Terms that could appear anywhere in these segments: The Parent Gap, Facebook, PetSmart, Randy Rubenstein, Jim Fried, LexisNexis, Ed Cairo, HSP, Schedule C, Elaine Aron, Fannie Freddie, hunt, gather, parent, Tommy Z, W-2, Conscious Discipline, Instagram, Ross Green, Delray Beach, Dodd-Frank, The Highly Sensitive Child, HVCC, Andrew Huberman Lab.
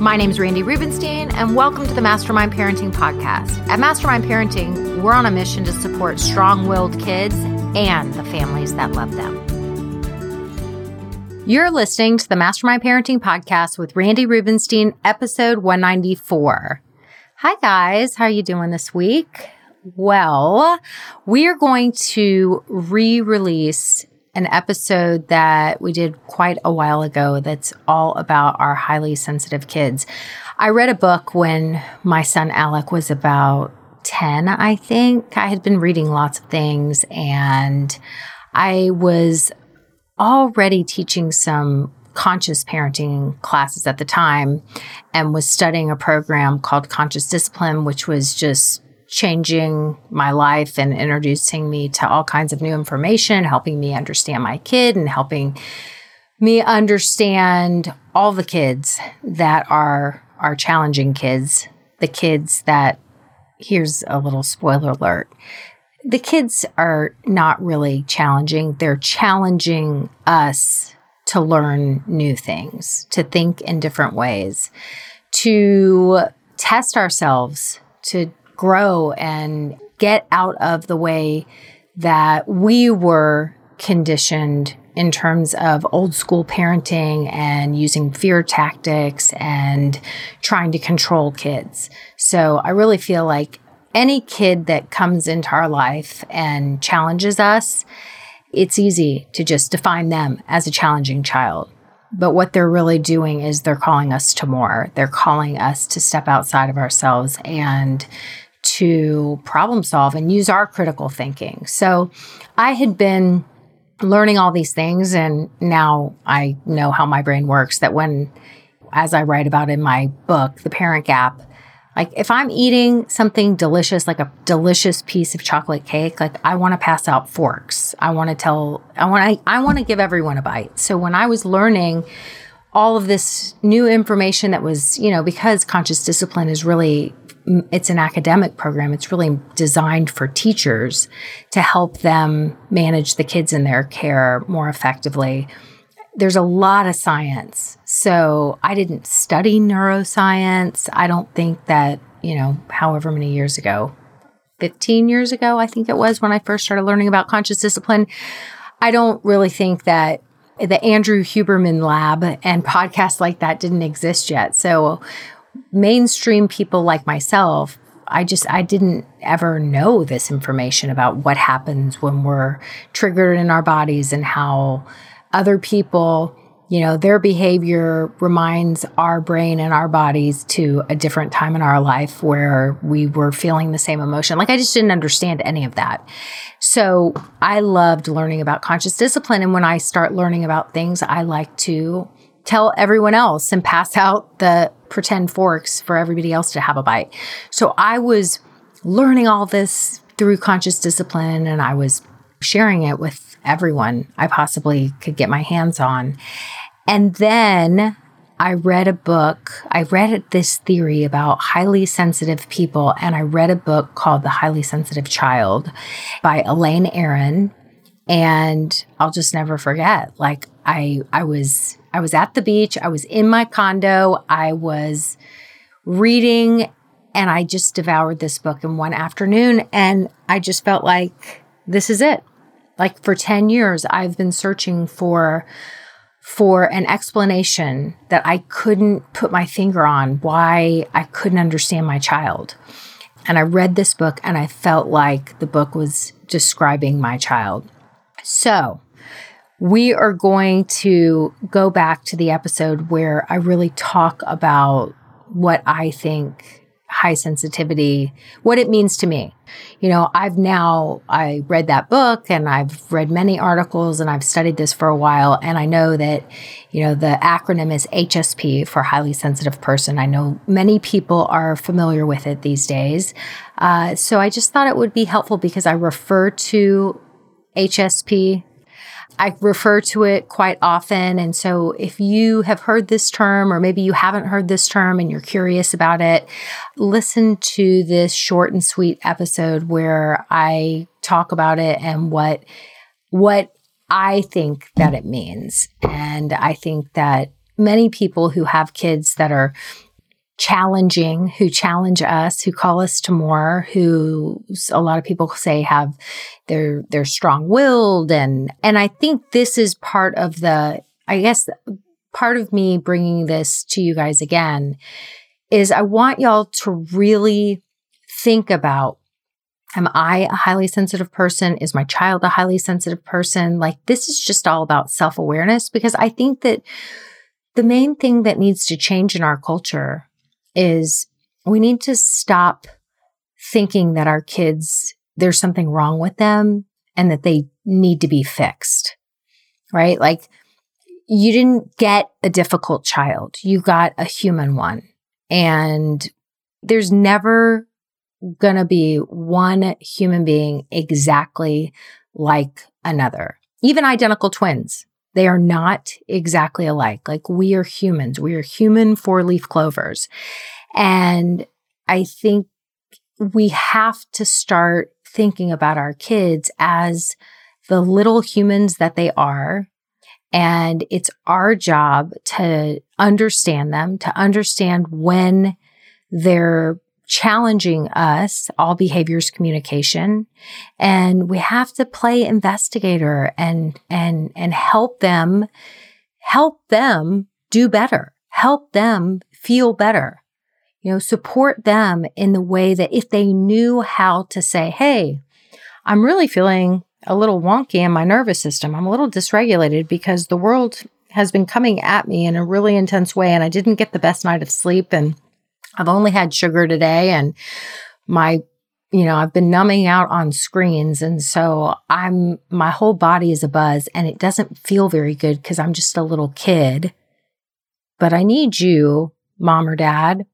My name is Randy Rubenstein, and welcome to the Mastermind Parenting Podcast. At Mastermind Parenting, we're on a mission to support strong-willed kids and the families that love them. You're listening to the Mastermind Parenting Podcast with Randy Rubenstein, episode 194. Hi, guys. How are you doing this week? Well, we are going to re-release an episode that we did quite a while ago that's all about our highly sensitive kids. I read a book when my son Alec was about 10, I think. I had been reading lots of things, and I was already teaching some conscious parenting classes at the time and was studying a program called Conscious Discipline, which was just changing my life and introducing me to all kinds of new information, helping me understand my kid and helping me understand all the kids that are our challenging kids, the kids that, here's a little spoiler alert, the kids are not really challenging. They're challenging us to learn new things, to think in different ways, to test ourselves, to grow and get out of the way that we were conditioned in terms of old school parenting and using fear tactics and trying to control kids. So I really feel like any kid that comes into our life and challenges us, it's easy to just define them as a challenging child. But what they're really doing is they're calling us to more. They're calling us to step outside of ourselves and to problem solve and use our critical thinking. So I had been learning all these things, and now I know how my brain works, that when, as I write about in my book, The Parent Gap, like if I'm eating something delicious, like a delicious piece of chocolate cake, like I want to pass out forks. I want to give everyone a bite. So when I was learning all of this new information that was, you know, because Conscious Discipline is really, it's an academic program. It's really designed for teachers to help them manage the kids in their care more effectively. There's a lot of science. So I didn't study neuroscience. I don't think that, you know, however many years ago, 15 years ago, I think it was when I first started learning about conscious discipline. I don't really think that the Andrew Huberman Lab and podcasts like that didn't exist yet. So mainstream people like myself, I didn't ever know this information about what happens when we're triggered in our bodies and how other people, you know, their behavior reminds our brain and our bodies to a different time in our life where we were feeling the same emotion. Like I just didn't understand any of that. So I loved learning about conscious discipline. And when I start learning about things, I like to tell everyone else and pass out the pretend forks for everybody else to have a bite. So I was learning all this through conscious discipline, and I was sharing it with everyone I possibly could get my hands on. And then I read a book. I read this theory about highly sensitive people, and I read a book called The Highly Sensitive Child by Elaine Aron. And I'll just never forget. Like I was at the beach. I was in my condo. I was reading, and I just devoured this book in one afternoon. And I just felt like, this is it. Like for 10 years, I've been searching for an explanation that I couldn't put my finger on, why I couldn't understand my child. And I read this book, and I felt like the book was describing my child. So we are going to go back to the episode where I really talk about what I think high sensitivity, what it means to me. You know, I read that book and I've read many articles and I've studied this for a while. And I know that, you know, the acronym is HSP for highly sensitive person. I know many people are familiar with it these days. So I just thought it would be helpful because I refer to HSP. I refer to it quite often. And so if you have heard this term, or maybe you haven't heard this term and you're curious about it, listen to this short and sweet episode where I talk about it and what I think that it means. And I think that many people who have kids that are challenging, who challenge us, who call us to more, who a lot of people say have they're strong-willed. And I think this is part of part of me bringing this to you guys again is I want y'all to really think about, am I a highly sensitive person? Is my child a highly sensitive person? Like, this is just all about self-awareness, because I think that the main thing that needs to change in our culture is we need to stop thinking that our kids, there's something wrong with them and that they need to be fixed, right? Like, you didn't get a difficult child. You got a human one. And there's never going to be one human being exactly like another. Even identical twins, they are not exactly alike. Like, we are humans. We are human four-leaf clovers. And I think we have to start thinking about our kids as the little humans that they are. And it's our job to understand them, to understand when they're challenging us. All behaviors, communication, and we have to play investigator and help them do better, help them feel better. You know, support them in the way that if they knew how to say, hey, I'm really feeling a little wonky in my nervous system. I'm a little dysregulated because the world has been coming at me in a really intense way and I didn't get the best night of sleep and I've only had sugar today and I've been numbing out on screens. And so my whole body is abuzz and it doesn't feel very good because I'm just a little kid, but I need you, mom or dad,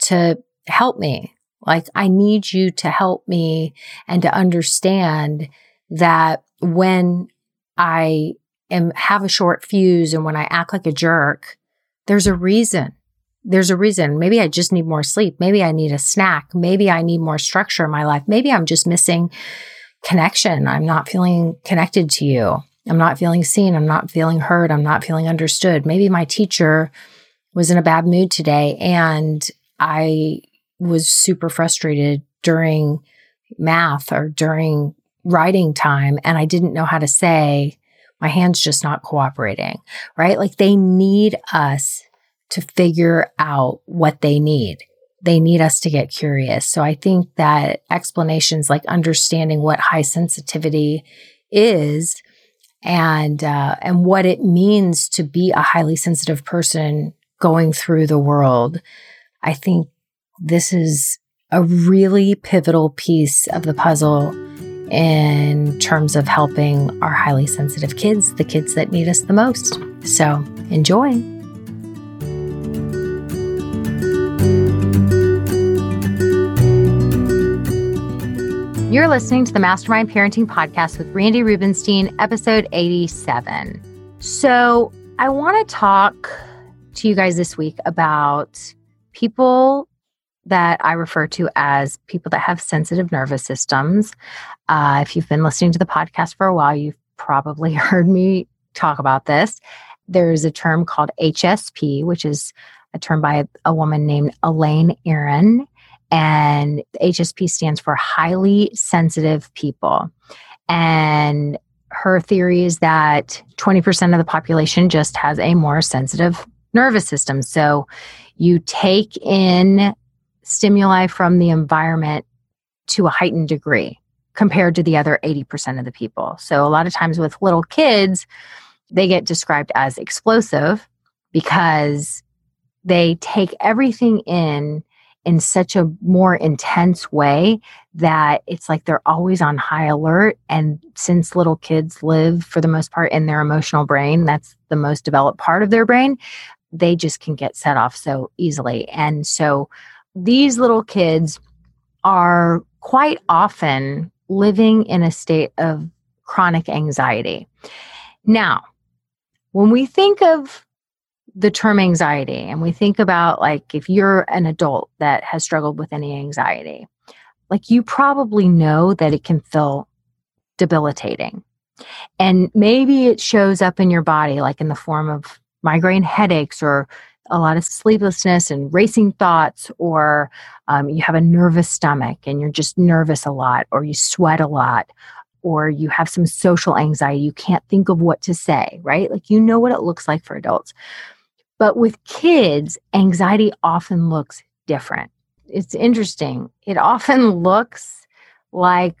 to help me. Like, I need you to help me and to understand that when I have a short fuse and when I act like a jerk, there's a reason. There's a reason. Maybe I just need more sleep. Maybe I need a snack. Maybe I need more structure in my life. Maybe I'm just missing connection. I'm not feeling connected to you. I'm not feeling seen. I'm not feeling heard. I'm not feeling understood. Maybe my teacher was in a bad mood today and I was super frustrated during math or during writing time, and I didn't know how to say, my hand's just not cooperating, right? Like, they need us to figure out what they need. They need us to get curious. So I think that explanations like understanding what high sensitivity is and what it means to be a highly sensitive person going through the world, I think this is a really pivotal piece of the puzzle in terms of helping our highly sensitive kids, the kids that need us the most. So enjoy. You're listening to the Mastermind Parenting Podcast with Randy Rubenstein, episode 87. So I want to talk to you guys this week about people that I refer to as people that have sensitive nervous systems. If you've been listening to the podcast for a while, you've probably heard me talk about this. There's a term called HSP, which is a term by a woman named Elaine Aron. And HSP stands for highly sensitive people. And her theory is that 20% of the population just has a more sensitive nervous system. So you take in stimuli from the environment to a heightened degree. compared to the other 80% of the people. So a lot of times with little kids, they get described as explosive because they take everything in such a more intense way that it's like they're always on high alert. And since little kids live, for the most part, in their emotional brain, that's the most developed part of their brain, they just can get set off so easily. And so these little kids are quite often living in a state of chronic anxiety. Now, when we think of the term anxiety, and we think about, like, if you're an adult that has struggled with any anxiety, like, you probably know that it can feel debilitating. And maybe it shows up in your body, like in the form of migraine headaches, or a lot of sleeplessness and racing thoughts, or you have a nervous stomach and you're just nervous a lot, or you sweat a lot, or you have some social anxiety. You can't think of what to say, right? Like, you know what it looks like for adults. But with kids, anxiety often looks different. It's interesting. It often looks like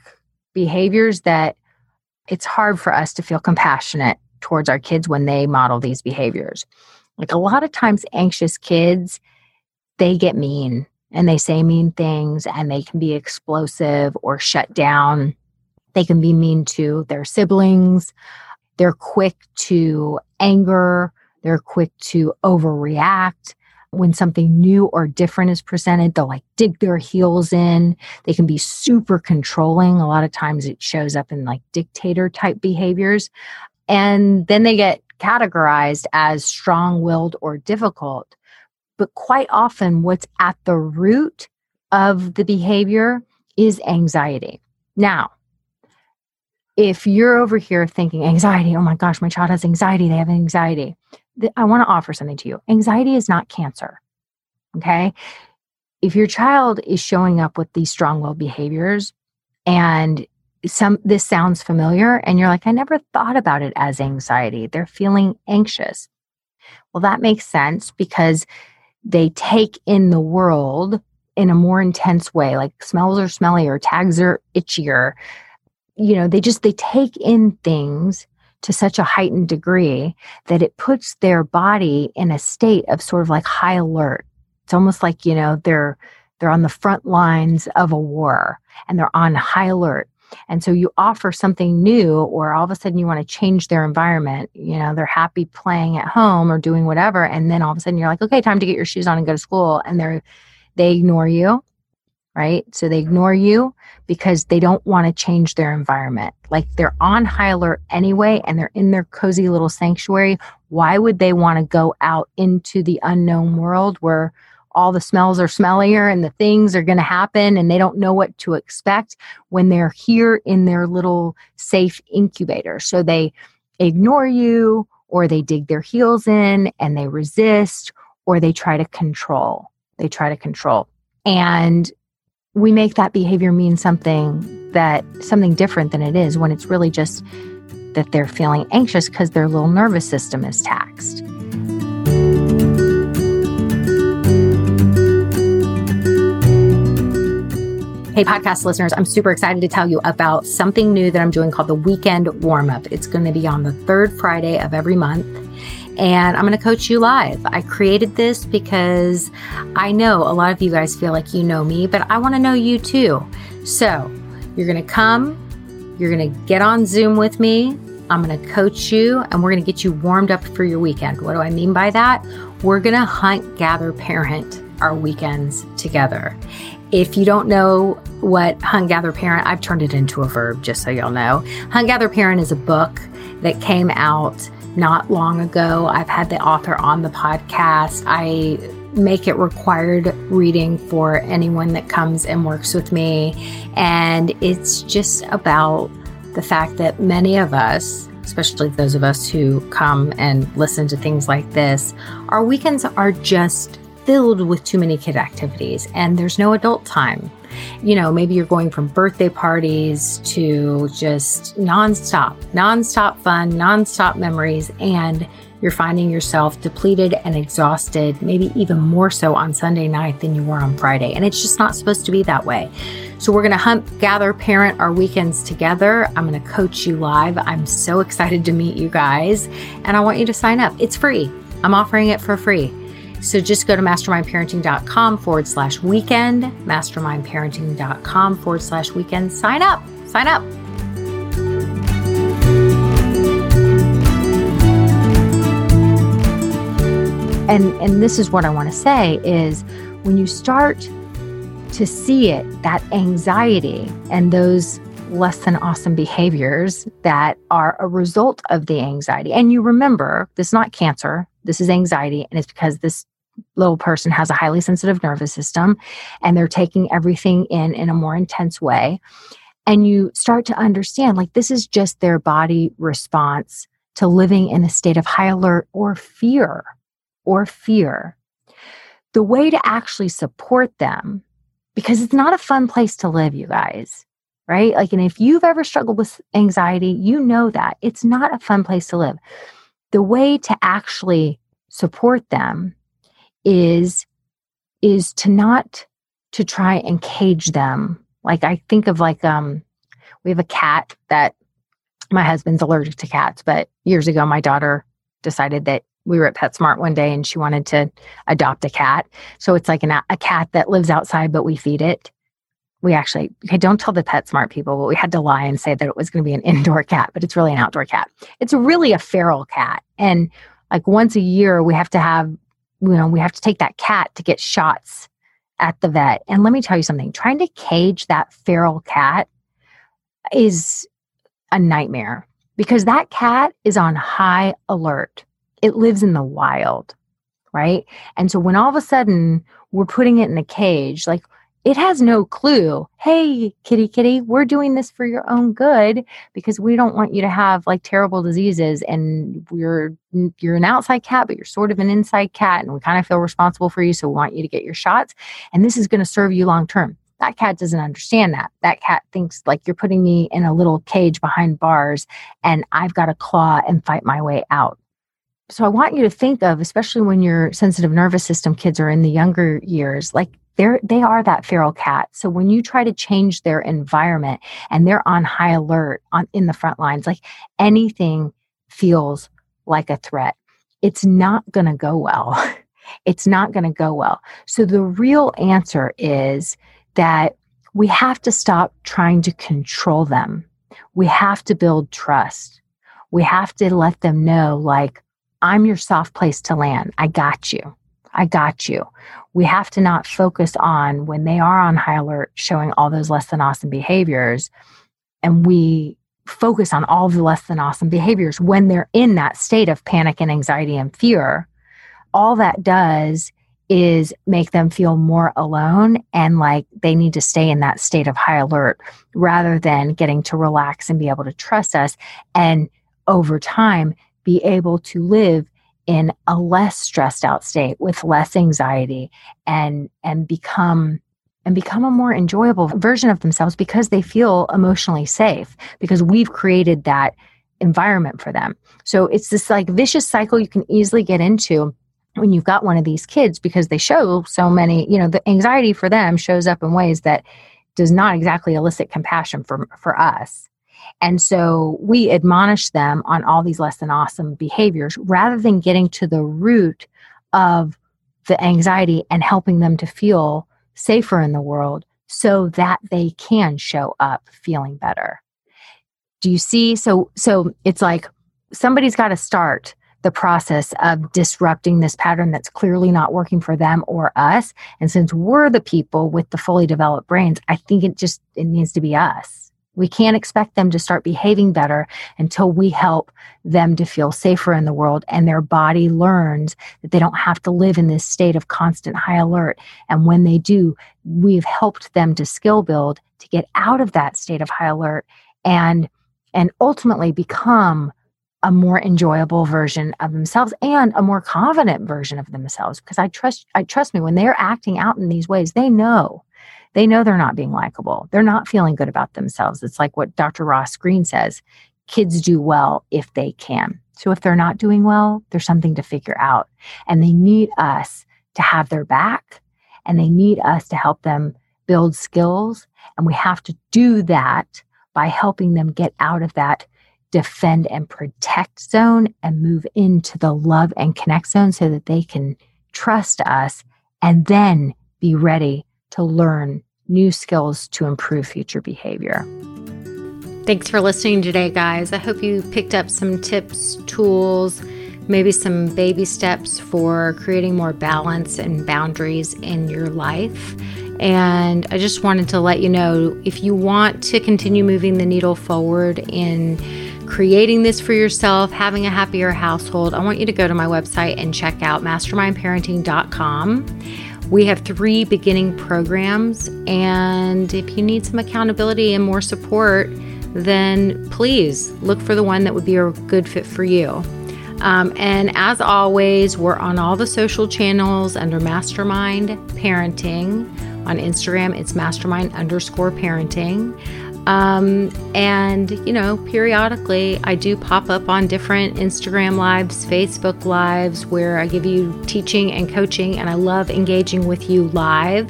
behaviors that it's hard for us to feel compassionate towards our kids when they model these behaviors. Like, a lot of times anxious kids, they get mean and they say mean things, and they can be explosive or shut down. They can be mean to their siblings. They're quick to anger. They're quick to overreact. When something new or different is presented, they'll, like, dig their heels in. They can be super controlling. A lot of times it shows up in, like, dictator type behaviors. And then they get categorized as strong-willed or difficult. But quite often what's at the root of the behavior is anxiety. Now, if you're over here thinking anxiety, oh my gosh, my child has anxiety, they have anxiety, I want to offer something to you. Anxiety is not cancer, okay? If your child is showing up with these strong-willed behaviors, and this sounds familiar, and you're like, I never thought about it as anxiety, they're feeling anxious. Well, that makes sense, because they take in the world in a more intense way, like smells are smellier, tags are itchier. You know, they take in things to such a heightened degree that it puts their body in a state of sort of like high alert. It's almost like, you know, they're on the front lines of a war, and they're on high alert. And so you offer something new, or all of a sudden you want to change their environment. You know, they're happy playing at home or doing whatever, and then all of a sudden you're like, okay, time to get your shoes on and go to school. And they ignore you, right? So they ignore you because they don't want to change their environment. Like, they're on high alert anyway, and they're in their cozy little sanctuary. Why would they want to go out into the unknown world where all the smells are smellier and the things are going to happen and they don't know what to expect when they're here in their little safe incubator? So they ignore you, or they dig their heels in and they resist, or they try to control. And we make that behavior mean something different than it is, when it's really just that they're feeling anxious because their little nervous system is taxed. Hey, podcast listeners, I'm super excited to tell you about something new that I'm doing called the Weekend Warm-Up. It's going to be on the third Friday of every month, and I'm going to coach you live. I created this because I know a lot of you guys feel like you know me, but I want to know you too. So you're going to come, you're going to get on Zoom with me, I'm going to coach you, and we're going to get you warmed up for your weekend. What do I mean by that? We're going to hunt, gather, parent our weekends together. If you don't know what Hunt, Gather, Parent, I've turned it into a verb, just so y'all know. Hunt, Gather, Parent is a book that came out not long ago. I've had the author on the podcast. I make it required reading for anyone that comes and works with me. And it's just about the fact that many of us, especially those of us who come and listen to things like this, our weekends are just filled with too many kid activities, and there's no adult time. You know, maybe you're going from birthday parties to just nonstop fun, nonstop memories, and you're finding yourself depleted and exhausted, maybe even more so on Sunday night than you were on Friday. And it's just not supposed to be that way. So we're going to hunt, gather, parent our weekends together. I'm going to coach you live. I'm so excited to meet you guys. And I want you to sign up. It's free. I'm offering it for free. So just go to mastermindparenting.com/weekend, mastermindparenting.com/weekend. Sign up. Sign up. And this is what I want to say is when you start to see it, that anxiety and those less than awesome behaviors that are a result of the anxiety. And you remember, this is not cancer, this is anxiety. And it's because this little person has a highly sensitive nervous system and they're taking everything in a more intense way. And you start to understand, like, this is just their body response to living in a state of high alert or fear. The way to actually support them, because it's not a fun place to live, you guys, right? Like, and if you've ever struggled with anxiety, you know that it's not a fun place to live. The way to actually support them is to not to try and cage them. Like, I think of like, we have a cat that my husband's allergic to cats, but years ago, my daughter decided that we were at PetSmart one day and she wanted to adopt a cat. So it's like a cat that lives outside, but we feed it. We actually, okay, don't tell the PetSmart people, but we had to lie and say that it was going to be an indoor cat, but it's really an outdoor cat. It's really a feral cat. And like once a year, we have to have, you know, we have to take that cat to get shots at the vet. And let me tell you something, trying to cage that feral cat is a nightmare because that cat is on high alert. It lives in the wild, right? And so when all of a sudden we're putting it in a cage, like it has no clue, hey, kitty, we're doing this for your own good because we don't want you to have like terrible diseases and you're an outside cat, but you're sort of an inside cat and we kind of feel responsible for you. So we want you to get your shots and this is going to serve you long-term. That cat doesn't understand that. That cat thinks like you're putting me in a little cage behind bars and I've got to claw and fight my way out. So I want you to think of, especially when your sensitive nervous system kids are in the younger years, like they are that feral cat. So when you try to change their environment and they're on high alert in the front lines, like anything feels like a threat. It's not going to go well. So the real answer is that we have to stop trying to control them. We have to build trust. We have to let them know, like, I'm your soft place to land. I got you. We have to not focus on when they are on high alert, showing all those less than awesome behaviors. And we focus on all the less than awesome behaviors when they're in that state of panic and anxiety and fear. All that does is make them feel more alone and like they need to stay in that state of high alert rather than getting to relax and be able to trust us. And over time, be able to live in a less stressed out state with less anxiety and become a more enjoyable version of themselves because they feel emotionally safe because we've created that environment for them. So it's this like vicious cycle you can easily get into when you've got one of these kids because they show so many, you know, the anxiety for them shows up in ways that does not exactly elicit compassion for us. And so we admonish them on all these less than awesome behaviors rather than getting to the root of the anxiety and helping them to feel safer in the world so that they can show up feeling better. Do you see? So it's like somebody's got to start the process of disrupting this pattern that's clearly not working for them or us. And since we're the people with the fully developed brains, I think it needs to be us. We can't expect them to start behaving better until we help them to feel safer in the world and their body learns that they don't have to live in this state of constant high alert. And when they do, we've helped them to skill build to get out of that state of high alert and ultimately become a more enjoyable version of themselves and a more confident version of themselves. Because trust me, when they're acting out in these ways, they know they're not being likable. They're not feeling good about themselves. It's like what Dr. Ross Green says, kids do well if they can. So if they're not doing well, there's something to figure out. And they need us to have their back and they need us to help them build skills And we have to do that by helping them get out of that defend and protect zone and move into the love and connect zone so that they can trust us and then be ready to learn new skills to improve future behavior. Thanks for listening today, guys. I hope you picked up some tips, tools, maybe some baby steps for creating more balance and boundaries in your life. And I just wanted to let you know, if you want to continue moving the needle forward in creating this for yourself, having a happier household, I want you to go to my website and check out mastermindparenting.com. We have 3 beginning programs, and if you need some accountability and more support, then please look for the one that would be a good fit for you. And as always, we're on all the social channels under Mastermind Parenting. On Instagram, it's mastermind_parenting. And, you know, periodically I do pop up on different Instagram lives, Facebook lives, where I give you teaching and coaching, and I love engaging with you live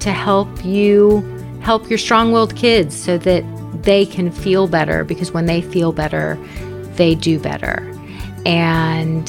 to help you help your strong-willed kids so that they can feel better, because when they feel better, they do better. And,